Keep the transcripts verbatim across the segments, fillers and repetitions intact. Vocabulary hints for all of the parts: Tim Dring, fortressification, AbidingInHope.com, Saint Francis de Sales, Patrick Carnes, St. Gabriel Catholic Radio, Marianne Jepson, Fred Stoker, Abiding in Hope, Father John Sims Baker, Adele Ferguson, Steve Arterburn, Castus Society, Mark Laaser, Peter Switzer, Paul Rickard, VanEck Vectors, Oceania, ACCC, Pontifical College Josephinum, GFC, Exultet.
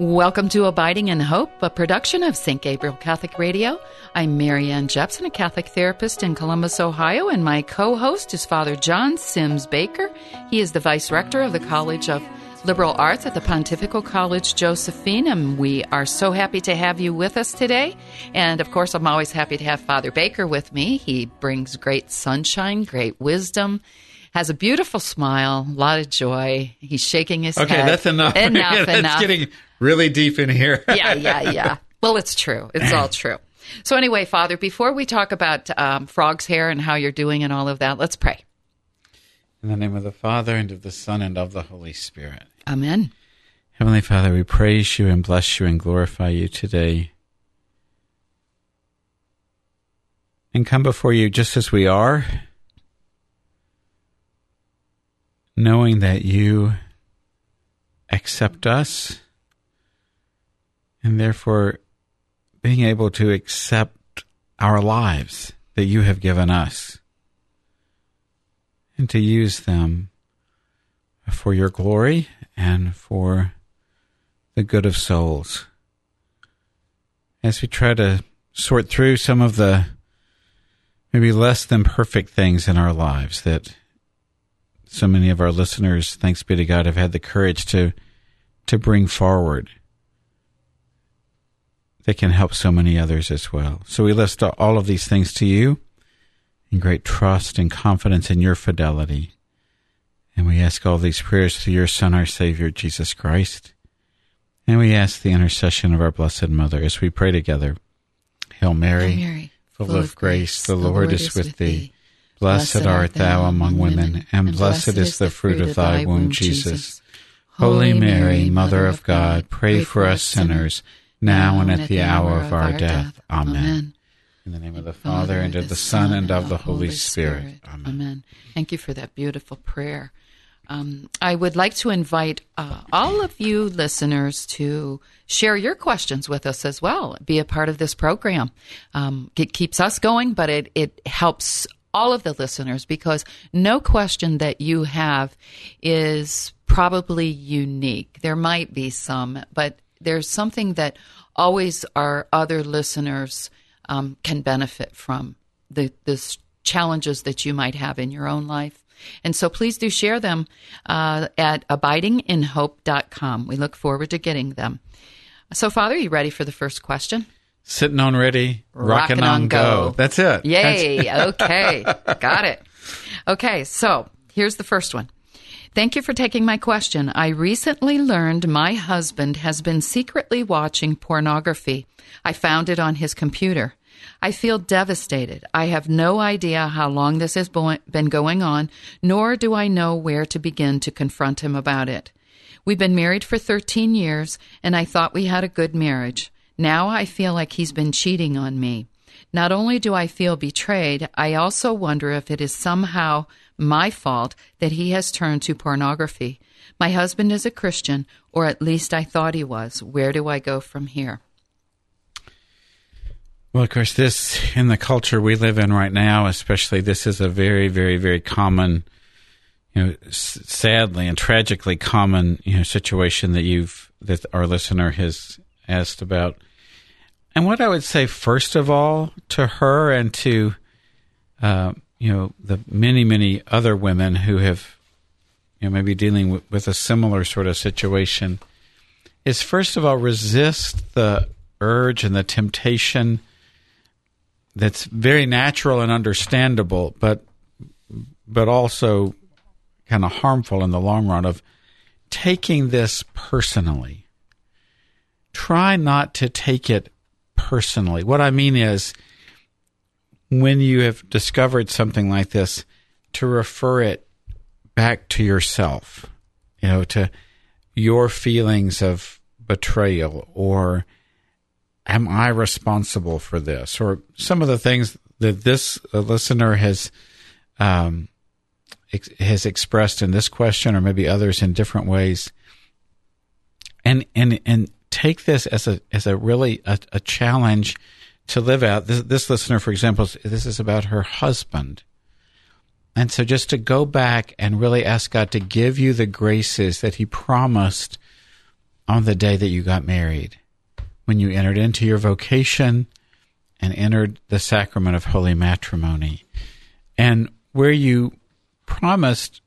Welcome to Abiding in Hope, a production of Saint Gabriel Catholic Radio. I'm Marianne Jepson, a Catholic therapist in Columbus, Ohio, and my co-host is Father John Sims Baker. He is the Vice Rector of the College of Liberal Arts at the Pontifical College Josephinum. We are so happy to have you with us today. And, of course, I'm always happy to have Father Baker with me. He brings great sunshine, great wisdom, has a beautiful smile, a lot of joy. He's shaking his okay, head. Okay, that's enough. Enough, yeah, that's enough. Getting really deep in here. yeah, yeah, yeah. Well, it's true. It's all true. So anyway, Father, before we talk about um, frog's hair and how you're doing and all of that, let's pray. In the name of the Father, and of the Son, and of the Holy Spirit. Amen. Heavenly Father, we praise you and bless you and glorify you today. And come before you just as we are, knowing that you accept us, and therefore being able to accept our lives that you have given us, and to use them for your glory and for the good of souls. As we try to sort through some of the maybe less than perfect things in our lives that so many of our listeners, thanks be to God, have had the courage to to bring forward, that can help so many others as well. So we lift all of these things to you in great trust and confidence in your fidelity. And we ask all these prayers through your Son, our Savior, Jesus Christ. And we ask the intercession of our Blessed Mother as we pray together. Hail Mary, Hail Mary full, full of, of grace, the Lord, Lord is with thee. Blessed, blessed art thou among women, and, and blessed is the fruit of thy womb, Jesus. Holy Mary, Mother of God, pray for us sinners, now and at the hour of our death. Amen. In the name of the Father, and of the Son, and of the Holy Spirit. Amen. Thank you for that beautiful prayer. Um, I would like to invite uh, all of you listeners to share your questions with us as well. Be a part of this program. Um, it keeps us going, but it, it helps all of the listeners, because no question that you have is probably unique. There might be some, but there's something that always our other listeners um, can benefit from, the, the challenges that you might have in your own life. And so please do share them uh, at abiding in hope dot com. We look forward to getting them. So, Father, are you ready for the first question? Sitting on ready, rocking, rocking on, on go. go. That's it. Yay. That's- okay. Got it. Okay. So here's the first one. Thank you for taking my question. I recently learned my husband has been secretly watching pornography. I found it on his computer. I feel devastated. I have no idea how long this has been going on, nor do I know where to begin to confront him about it. We've been married for thirteen years, and I thought we had a good marriage. Now I feel like he's been cheating on me. Not only do I feel betrayed, I also wonder if it is somehow my fault that he has turned to pornography. My husband is a Christian, or at least I thought he was. Where do I go from here? Well, of course, this, in the culture we live in right now, especially, this is a very, very, very common, you know, s- sadly and tragically common, you know, situation that you've, that our listener has asked about. And what I would say, first of all, to her and to, uh, you know, the many, many other women who have, you know, maybe dealing with, with a similar sort of situation, is first of all, resist the urge and the temptation that's very natural and understandable, but but also kind of harmful in the long run, of taking this personally. Try not to take it personally. What I mean is, when you have discovered something like this, to refer it back to yourself, you know, to your feelings of betrayal, or am I responsible for this? Or some of the things that this listener has um, ex- has expressed in this question, or maybe others in different ways. And and and take this as a as a really a, a challenge to live out. This, this listener, for example, this is about her husband. And so just to go back and really ask God to give you the graces that he promised on the day that you got married, when you entered into your vocation and entered the sacrament of holy matrimony, and where you promised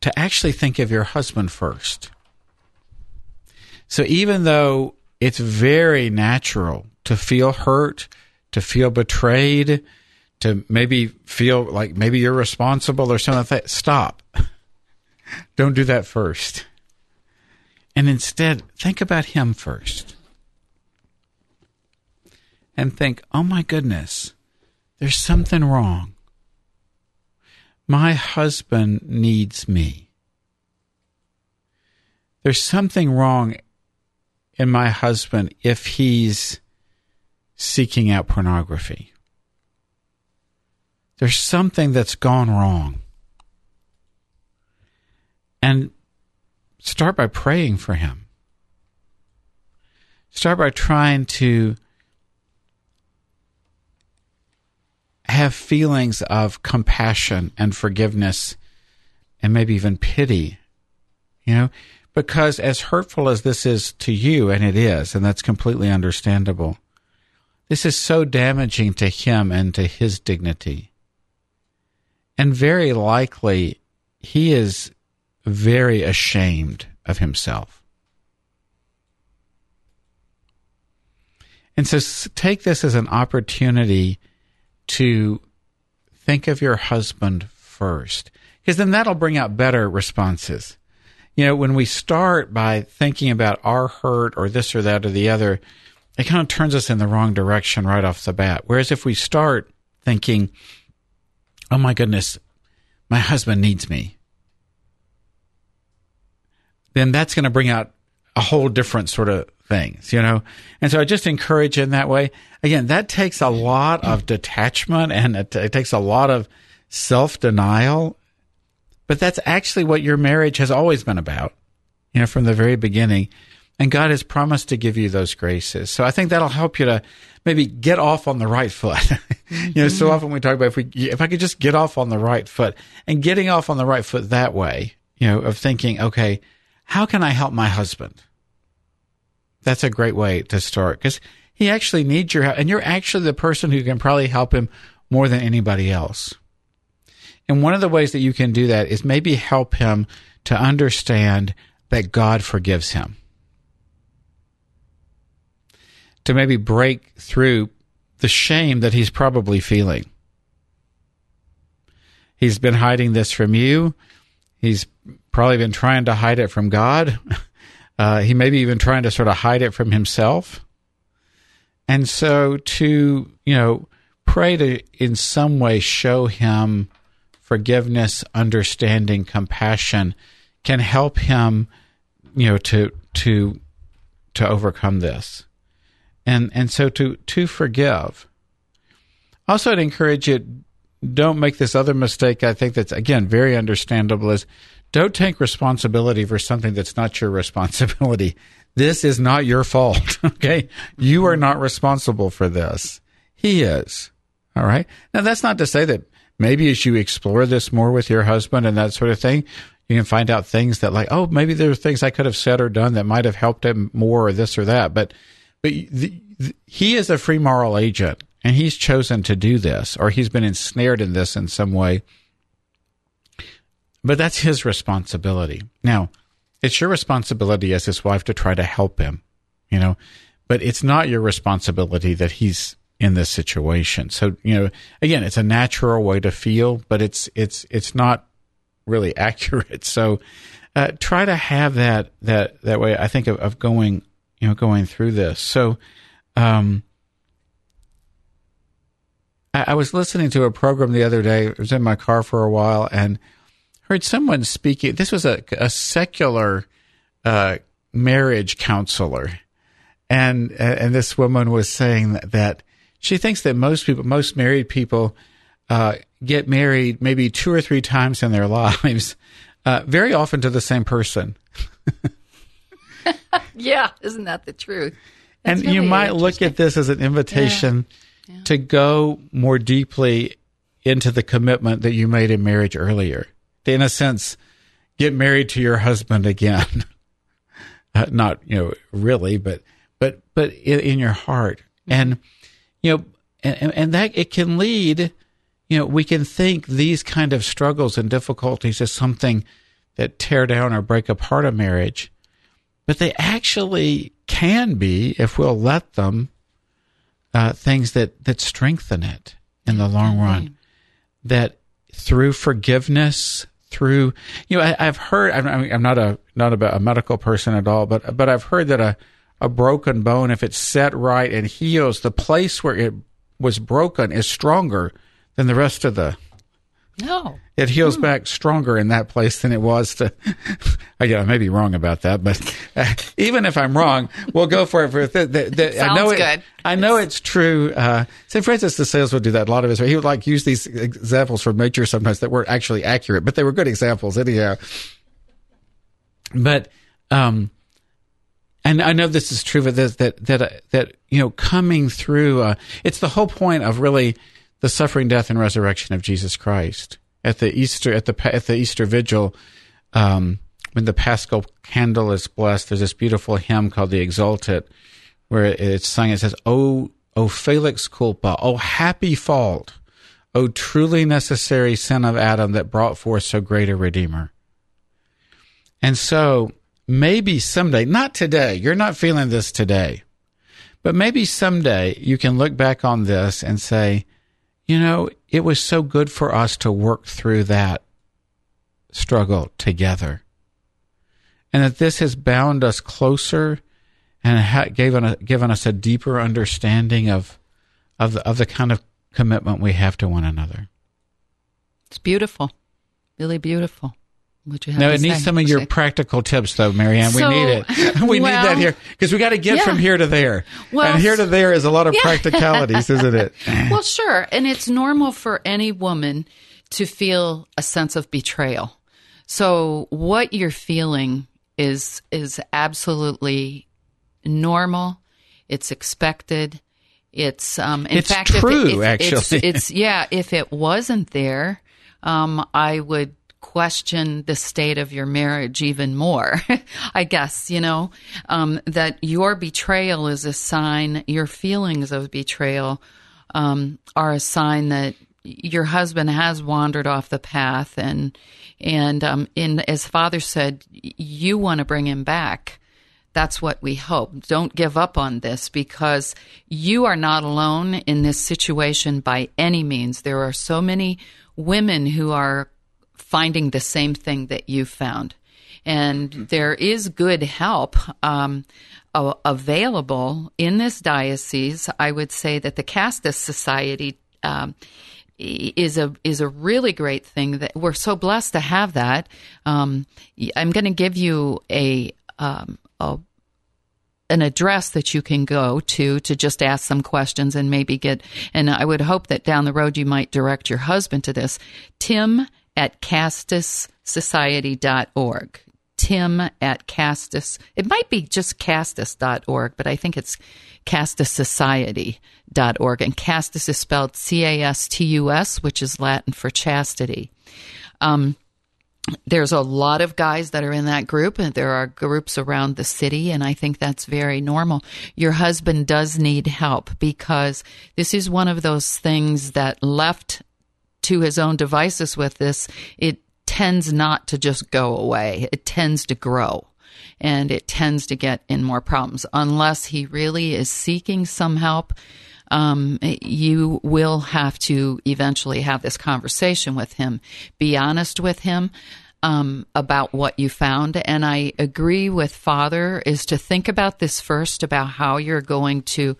to actually think of your husband first. So even though it's very natural to feel hurt, to feel betrayed, to maybe feel like maybe you're responsible or something like that, stop. Don't do that first. And instead, think about him first. And think, oh my goodness, there's something wrong. My husband needs me. There's something wrong in my husband if he's seeking out pornography. There's something that's gone wrong. And start by praying for him. Start by trying to have feelings of compassion and forgiveness and maybe even pity, you know, because as hurtful as this is to you, and it is, and that's completely understandable, this is so damaging to him and to his dignity. And very likely, he is very ashamed of himself. And so take this as an opportunity to think of your husband first, because then that'll bring out better responses. You know, when we start by thinking about our hurt or this or that or the other, it kind of turns us in the wrong direction right off the bat. Whereas if we start thinking, oh my goodness, my husband needs me, then that's going to bring out a whole different sort of things, you know? And so I just encourage in that way. Again, that takes a lot of detachment and it, it takes a lot of self-denial, but that's actually what your marriage has always been about, you know, from the very beginning. And God has promised to give you those graces. So I think that'll help you to maybe get off on the right foot. you know, mm-hmm. So often we talk about if we, if I could just get off on the right foot, and getting off on the right foot that way, you know, of thinking, okay, how can I help my husband? That's a great way to start, because he actually needs your help, and you're actually the person who can probably help him more than anybody else. And one of the ways that you can do that is maybe help him to understand that God forgives him. To maybe break through the shame that he's probably feeling. He's been hiding this from you. He's probably been trying to hide it from God. Uh, he may be even trying to sort of hide it from himself. And so to, you know, pray to in some way show him forgiveness, understanding, compassion can help him, you know, to to to overcome this. And and so to to forgive. Also, I'd encourage you, don't make this other mistake, I think that's, again, very understandable, is don't take responsibility for something that's not your responsibility. This is not your fault, okay? You are not responsible for this. He is, all right? Now, that's not to say that maybe as you explore this more with your husband and that sort of thing, you can find out things that like, oh, maybe there are things I could have said or done that might have helped him more or this or that. But, but the, the, he is a free moral agent, and he's chosen to do this, or he's been ensnared in this in some way. But that's his responsibility. Now, it's your responsibility as his wife to try to help him, you know, but it's not your responsibility that he's in this situation. So, you know, again, it's a natural way to feel, but it's it's it's not really accurate. So, uh, try to have that that that way. I think of, of going, you know, going through this. So, um, I, I was listening to a program the other day. I was in my car for a while and heard someone speaking. This was a, a secular uh, marriage counselor, and and this woman was saying that, that she thinks that most people, most married people, uh, get married maybe two or three times in their lives, uh, very often to the same person. Yeah, isn't that the truth? That's and really you might look at this as an invitation yeah. Yeah. to go more deeply into the commitment that you made in marriage earlier. To, in a sense, get married to your husband again. uh, not, you know, really, but, but, but in, in your heart. And, you know, and, and that it can lead, you know, we can think these kind of struggles and difficulties as something that tear down or break apart a marriage, but they actually can be, if we'll let them, uh, things that, that strengthen it in the long run. Right. That through forgiveness, through, you know, I, I've heard, I'm, I'm not a not about a medical person at all, but but I've heard that a, a broken bone, if it's set right and heals, the place where it was broken is stronger than the rest of the. No. It heals mm. back stronger in that place than it was to. Yeah, I may be wrong about that, but uh, even if I'm wrong, we'll go for it. For the, the, the, I know it, good. I know it's, it's true. Uh, Saint Francis de Sales would do that. A lot of his, he would like use these examples from nature sometimes that weren't actually accurate, but they were good examples anyhow. But um, and I know this is true, but that that that, uh, that you know, coming through, uh, it's the whole point of really. The suffering, death, and resurrection of Jesus Christ at the Easter at the at the Easter Vigil, um, when the Paschal candle is blessed. There's this beautiful hymn called "The Exultet," where it's sung. It says, "O O felix culpa, O happy fault, O truly necessary sin of Adam that brought forth so great a Redeemer." And so maybe someday, not today, you're not feeling this today, but maybe someday you can look back on this and say, you know, it was so good for us to work through that struggle together. And that this has bound us closer and ha- given, a, given us a deeper understanding of of the, of the kind of commitment we have to one another. It's beautiful. Really beautiful. What you have now, to it say, needs some of your say. practical tips, though, Marianne. So, we need it. We well, need that here because we got to get yeah. from here to there. Well, and here to there is a lot of yeah. practicalities, isn't it? Well, sure. And it's normal for any woman to feel a sense of betrayal. So what you're feeling is is absolutely normal. It's expected. It's um, in it's fact, true. If it, if, actually, it's, it's yeah. If it wasn't there, um, I would. Question the state of your marriage even more, I guess, you know, um, that your betrayal is a sign, your feelings of betrayal um, are a sign that your husband has wandered off the path. And, and um, in, as Father said, you want to bring him back. That's what we hope. Don't give up on this because you are not alone in this situation by any means. There are so many women who are finding the same thing that you found. And there is good help um, available in this diocese. I would say that the Castus Society um, is a is a really great thing. That we're so blessed to have that. Um, I'm going to give you a, um, a an address that you can go to to just ask some questions and maybe get, and I would hope that down the road you might direct your husband to this. Tim at Castus Society dot org. Tim at Castus. It might be just Castus dot org, but I think it's Castus Society dot org. And Castus is spelled C A S T U S, which is Latin for chastity. Um, there's a lot of guys that are in that group, and there are groups around the city, and I think that's very normal. Your husband does need help because this is one of those things that left to his own devices with this, it tends not to just go away. It tends to grow, and it tends to get in more problems. Unless he really is seeking some help, um, you will have to eventually have this conversation with him. Be honest with him um, about what you found. And I agree with Father is to think about this first, about how you're going to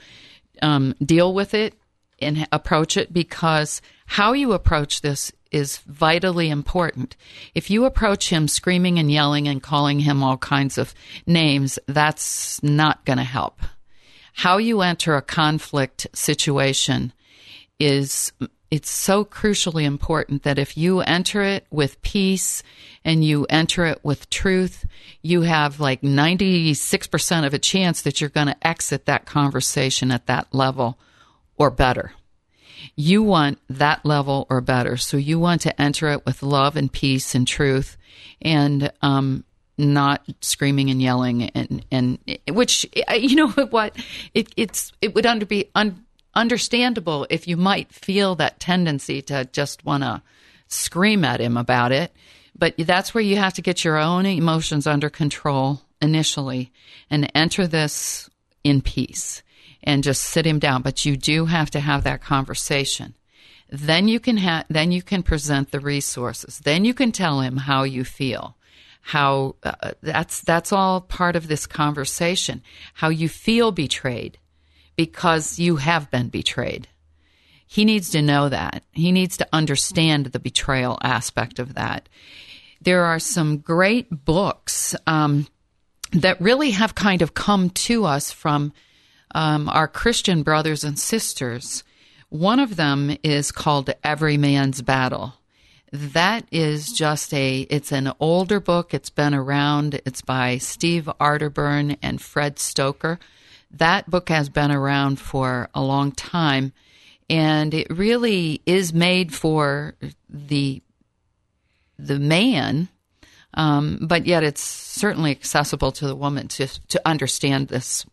um, deal with it and approach it, because how you approach this is vitally important. If you approach him screaming and yelling and calling him all kinds of names, that's not going to help. How you enter a conflict situation is, it's so crucially important that if you enter it with peace and you enter it with truth, you have like ninety-six percent of a chance that you're going to exit that conversation at that level or better. You want that level or better. So you want to enter it with love and peace and truth. And um, not screaming and yelling, and and which, you know what, it it's it would under be un, understandable if you might feel that tendency to just want to scream at him about it. But that's where you have to get your own emotions under control initially and enter this in peace and just sit him down. But you do have to have that conversation. Then you can ha- then you can present the resources. Then you can tell him how you feel. How uh, that's that's all part of this conversation. How you feel betrayed because you have been betrayed. He needs to know that. He needs to understand the betrayal aspect of that. There are some great books um, that really have kind of come to us from um, our Christian brothers and sisters. One of them is called Every Man's Battle. That is just a, it's an older book. It's been around. It's by Steve Arterburn and Fred Stoker. That book has been around for a long time, and it really is made for the the man, um, but yet it's certainly accessible to the woman to, to understand this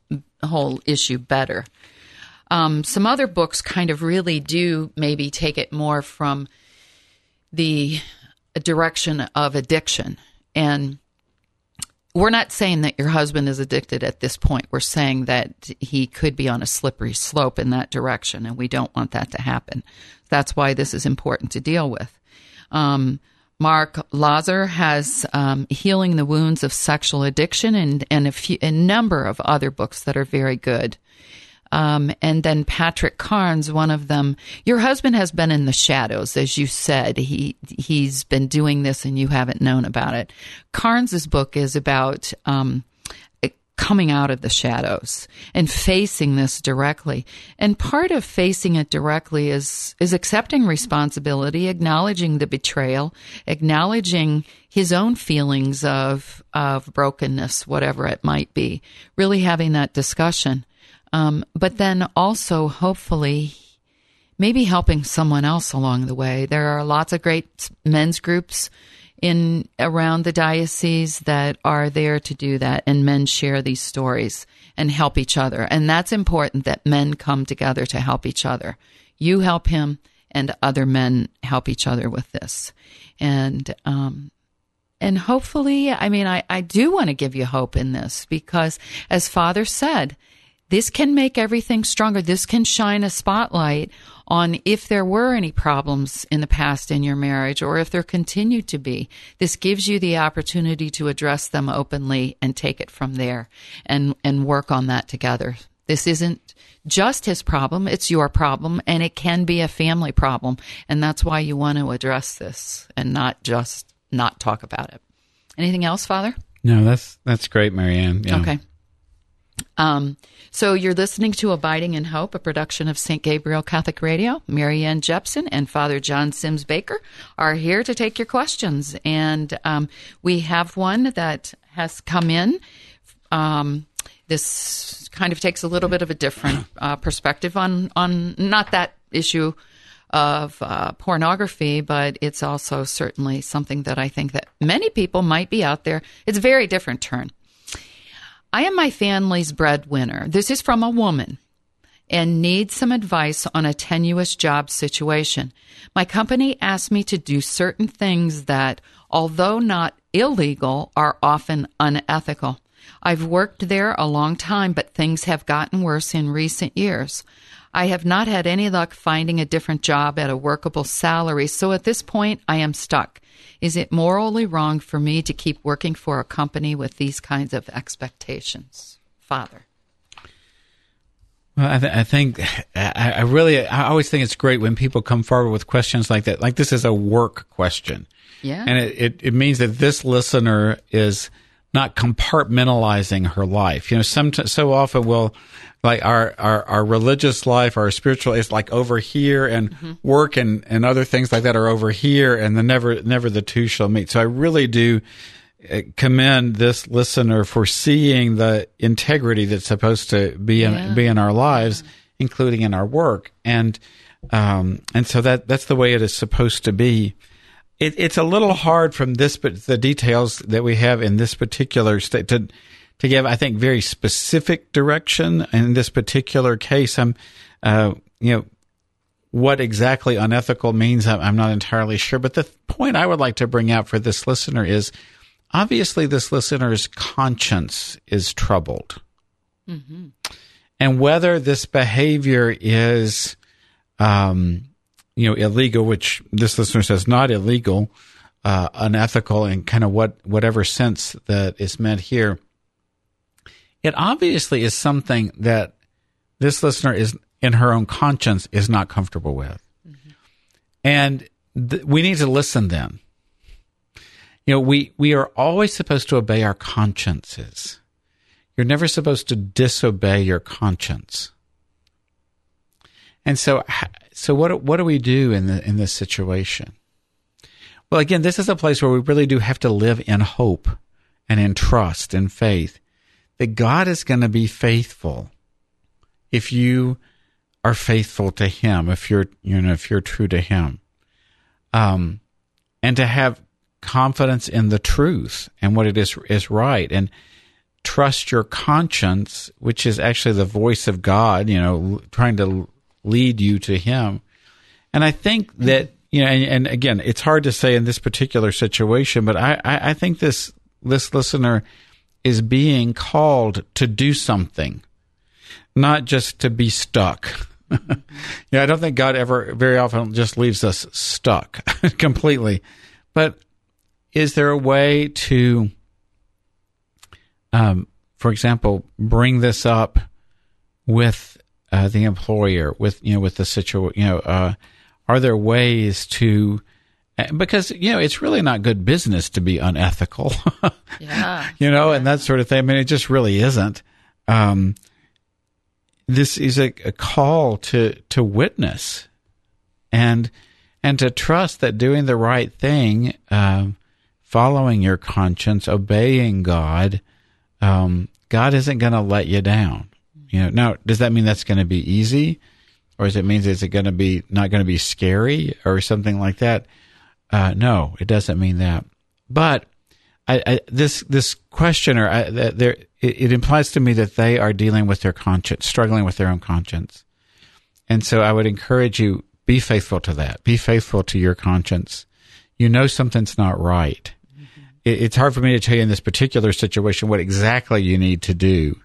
whole issue better. Um, some other books kind of really do maybe take it more from the direction of addiction. And we're not saying that your husband is addicted at this point. We're saying that he could be on a slippery slope in that direction, and we don't want that to happen. That's why this is important to deal with. Um, Mark Laaser has um, Healing the Wounds of Sexual Addiction, and, and a, few, a number of other books that are very good. Um, and then Patrick Carnes, one of them, your husband has been in the shadows, as you said. He, he's been doing this and you haven't known about it. Carnes' book is about um, coming out of the shadows and facing this directly. And part of facing it directly is, is accepting responsibility, acknowledging the betrayal, acknowledging his own feelings of, of brokenness, whatever it might be, really having that discussion. Um, but then also, hopefully, maybe helping someone else along the way. There are lots of great men's groups in around the diocese that are there to do that, and men share these stories and help each other. And that's important, that men come together to help each other. You help him, and other men help each other with this. And um and hopefully, I mean, I, I do want to give you hope in this, because as Father said, this can make everything stronger. This can shine a spotlight on if there were any problems in the past in your marriage, or if there continue to be. This gives you the opportunity to address them openly and take it from there and, and work on that together. This isn't just his problem. It's your problem, and it can be a family problem. And that's why you want to address this and not just not talk about it. Anything else, Father? No, that's that's great, Marianne. Yeah. Okay. Um, so you're listening to Abiding in Hope, a production of Saint Gabriel Catholic Radio. Marianne Jepson and Father John Sims Baker are here to take your questions. And um, we have one that has come in. Um, this kind of takes a little bit of a different uh, perspective on, on not that issue of uh, pornography, but it's also certainly something that I think that many people might be out there. It's a very different turn. I am my family's breadwinner. This is from a woman, and need some advice on a tenuous job situation. My company asked me to do certain things that, although not illegal, are often unethical. I've worked there a long time, but things have gotten worse in recent years. I have not had any luck finding a different job at a workable salary, so at this point I am stuck. Is it morally wrong for me to keep working for a company with these kinds of expectations? Father. Well, I, th- I think I, I really, I always think it's great when people come forward with questions like that. Like, this is a work question. Yeah. And it, it, it means that this listener is not compartmentalizing her life. You know, some, so often we'll, like our, our, our religious life, our spiritual is like over here, and mm-hmm. work and, and other things like that are over here, and the never never the two shall meet. So I really do commend this listener for seeing the integrity that's supposed to be in yeah. be in our lives, yeah. including in our work, and um and so that that's the way it is supposed to be. it, it's a little hard from this, but the details that we have in this particular state to to give, I think, very specific direction in this particular case. I'm, uh, you know, what exactly unethical means, I'm not entirely sure. But the point I would like to bring out for this listener is, obviously, this listener's conscience is troubled. Mm-hmm. And whether this behavior is, um, you know, illegal, which this listener says not illegal, uh, unethical, in kind of what whatever sense that is meant here, it obviously is something that this listener is, in her own conscience, is not comfortable with. Mm-hmm. And th- we need to listen then. You know, we, we are always supposed to obey our consciences. You're never supposed to disobey your conscience. And so, so what, what do we do in the, in this situation? Well, again, this is a place where we really do have to live in hope and in trust and faith that God is going to be faithful if you are faithful to Him, if you're, you know, if you're true to Him. Um, and to have confidence in the truth and what it is is right, and trust your conscience, which is actually the voice of God, you know, trying to lead you to Him. And I think that, you know, and, and again, it's hard to say in this particular situation, but I, I, I think this this listener is being called to do something, not just to be stuck. You know, I don't think God ever very often just leaves us stuck completely, but is there a way to, um, for example, bring this up with uh, the employer, with, you know, with the situa-, you know, uh, are there ways to, because, you know, it's really not good business to be unethical, yeah. you know, yeah. and that sort of thing. I mean, it just really isn't. Um, this is a, a call to, to witness and, and to trust that doing the right thing, um, following your conscience, obeying God, um, God isn't going to let you down. You know, now, does that mean that's going to be easy, or does it mean is it going to be not going to be scary or something like that? Uh, no, it doesn't mean that. But I, I, this this questioner, I, there, it, it implies to me that they are dealing with their conscience, struggling with their own conscience, and so I would encourage you: be faithful to that. Be faithful to your conscience. You know something's not right. It's hard for me to tell you in this particular situation what exactly you need to do,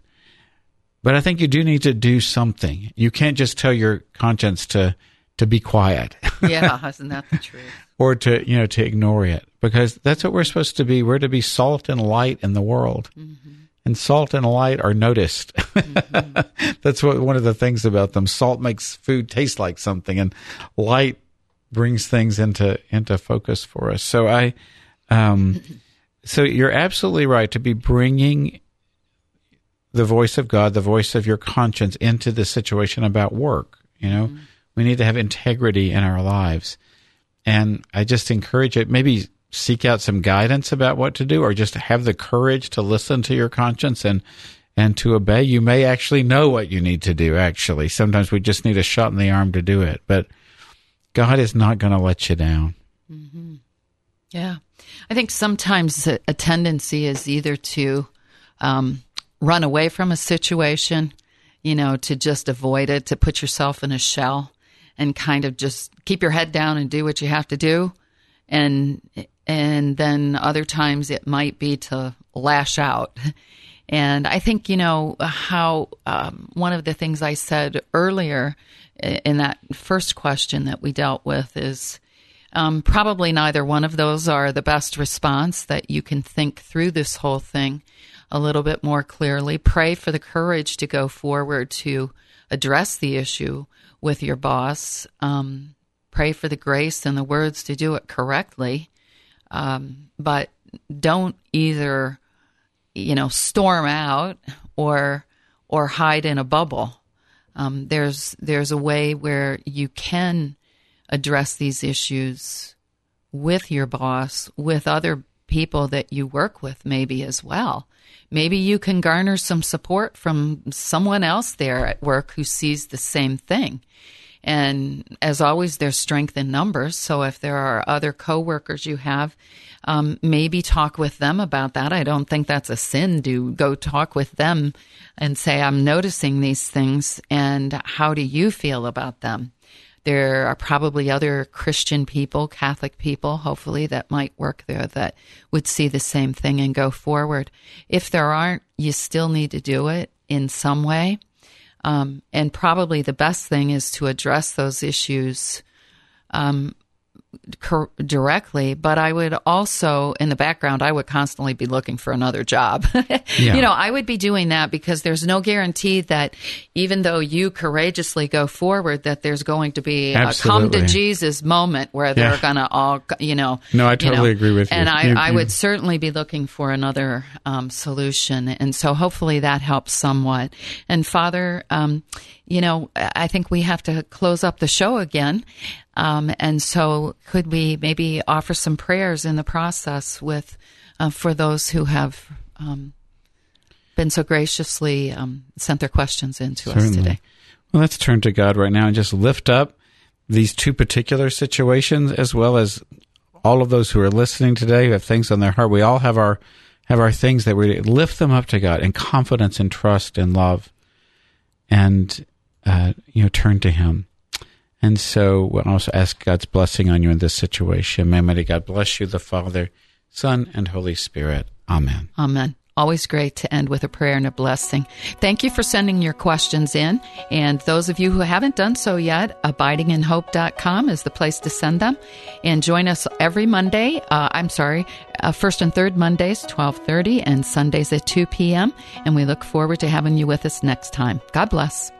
but I think you do need to do something. You can't just tell your conscience to, to be quiet. Yeah, isn't that the truth? Or to, you know, to ignore it, because that's what we're supposed to be. We're to be salt and light in the world, mm-hmm. and salt and light are noticed. Mm-hmm. That's what one of the things about them. Salt makes food taste like something, and light brings things into into focus for us. So I, um. So you're absolutely right to be bringing the voice of God, the voice of your conscience, into this situation about work. You know, mm-hmm. we need to have integrity in our lives. And I just encourage it, maybe seek out some guidance about what to do, or just have the courage to listen to your conscience and, and to obey. You may actually know what you need to do, actually. Sometimes we just need a shot in the arm to do it. But God is not going to let you down. Mm-hmm. Yeah. I think sometimes a, a tendency is either to um, run away from a situation, you know, to just avoid it, to put yourself in a shell and kind of just keep your head down and do what you have to do. And and then other times it might be to lash out. And I think, you know, how um, one of the things I said earlier in that first question that we dealt with is, Um, probably neither one of those are the best response, that you can think through this whole thing a little bit more clearly. Pray for the courage to go forward to address the issue with your boss. Um, pray for the grace and the words to do it correctly. Um, but don't either, you know, storm out or or hide in a bubble. Um, there's there's a way where you can address these issues with your boss, with other people that you work with maybe as well. Maybe you can garner some support from someone else there at work who sees the same thing. And as always, there's strength in numbers. So if there are other coworkers you have, um, maybe talk with them about that. I don't think that's a sin to go talk with them and say, I'm noticing these things, and how do you feel about them? There are probably other Christian people, Catholic people, hopefully, that might work there that would see the same thing and go forward. If there aren't, you still need to do it in some way. Um, and probably the best thing is to address those issues um, cor- directly. But I would also, in the background, I would constantly be looking for another job. yeah. You know, I would be doing that because there's no guarantee that even though you courageously go forward, that there's going to be Absolutely. a come to Jesus moment where they're yeah. going to all, you know. No, I totally you know, agree with you. And I, you, I would you. certainly be looking for another um, solution. And so hopefully that helps somewhat. And Father, um, you know, I think we have to close up the show again. Um, and so could we maybe offer some prayers in the process with uh, for those who have um, been so graciously um, sent their questions in to Certainly. us today? Well, let's turn to God right now and just lift up these two particular situations, as well as all of those who are listening today who have things on their heart. We all have our have our things that we lift them up to God in confidence and trust and love, and uh, you know, turn to Him. And so we'll also ask God's blessing on you in this situation. May Almighty God bless you, the Father, Son, and Holy Spirit. Amen. Amen. Always great to end with a prayer and a blessing. Thank you for sending your questions in. And those of you who haven't done so yet, abiding in hope dot com is the place to send them. And join us every Monday, uh, I'm sorry, uh, first and third Mondays, twelve thirty, and Sundays at two p.m. And we look forward to having you with us next time. God bless.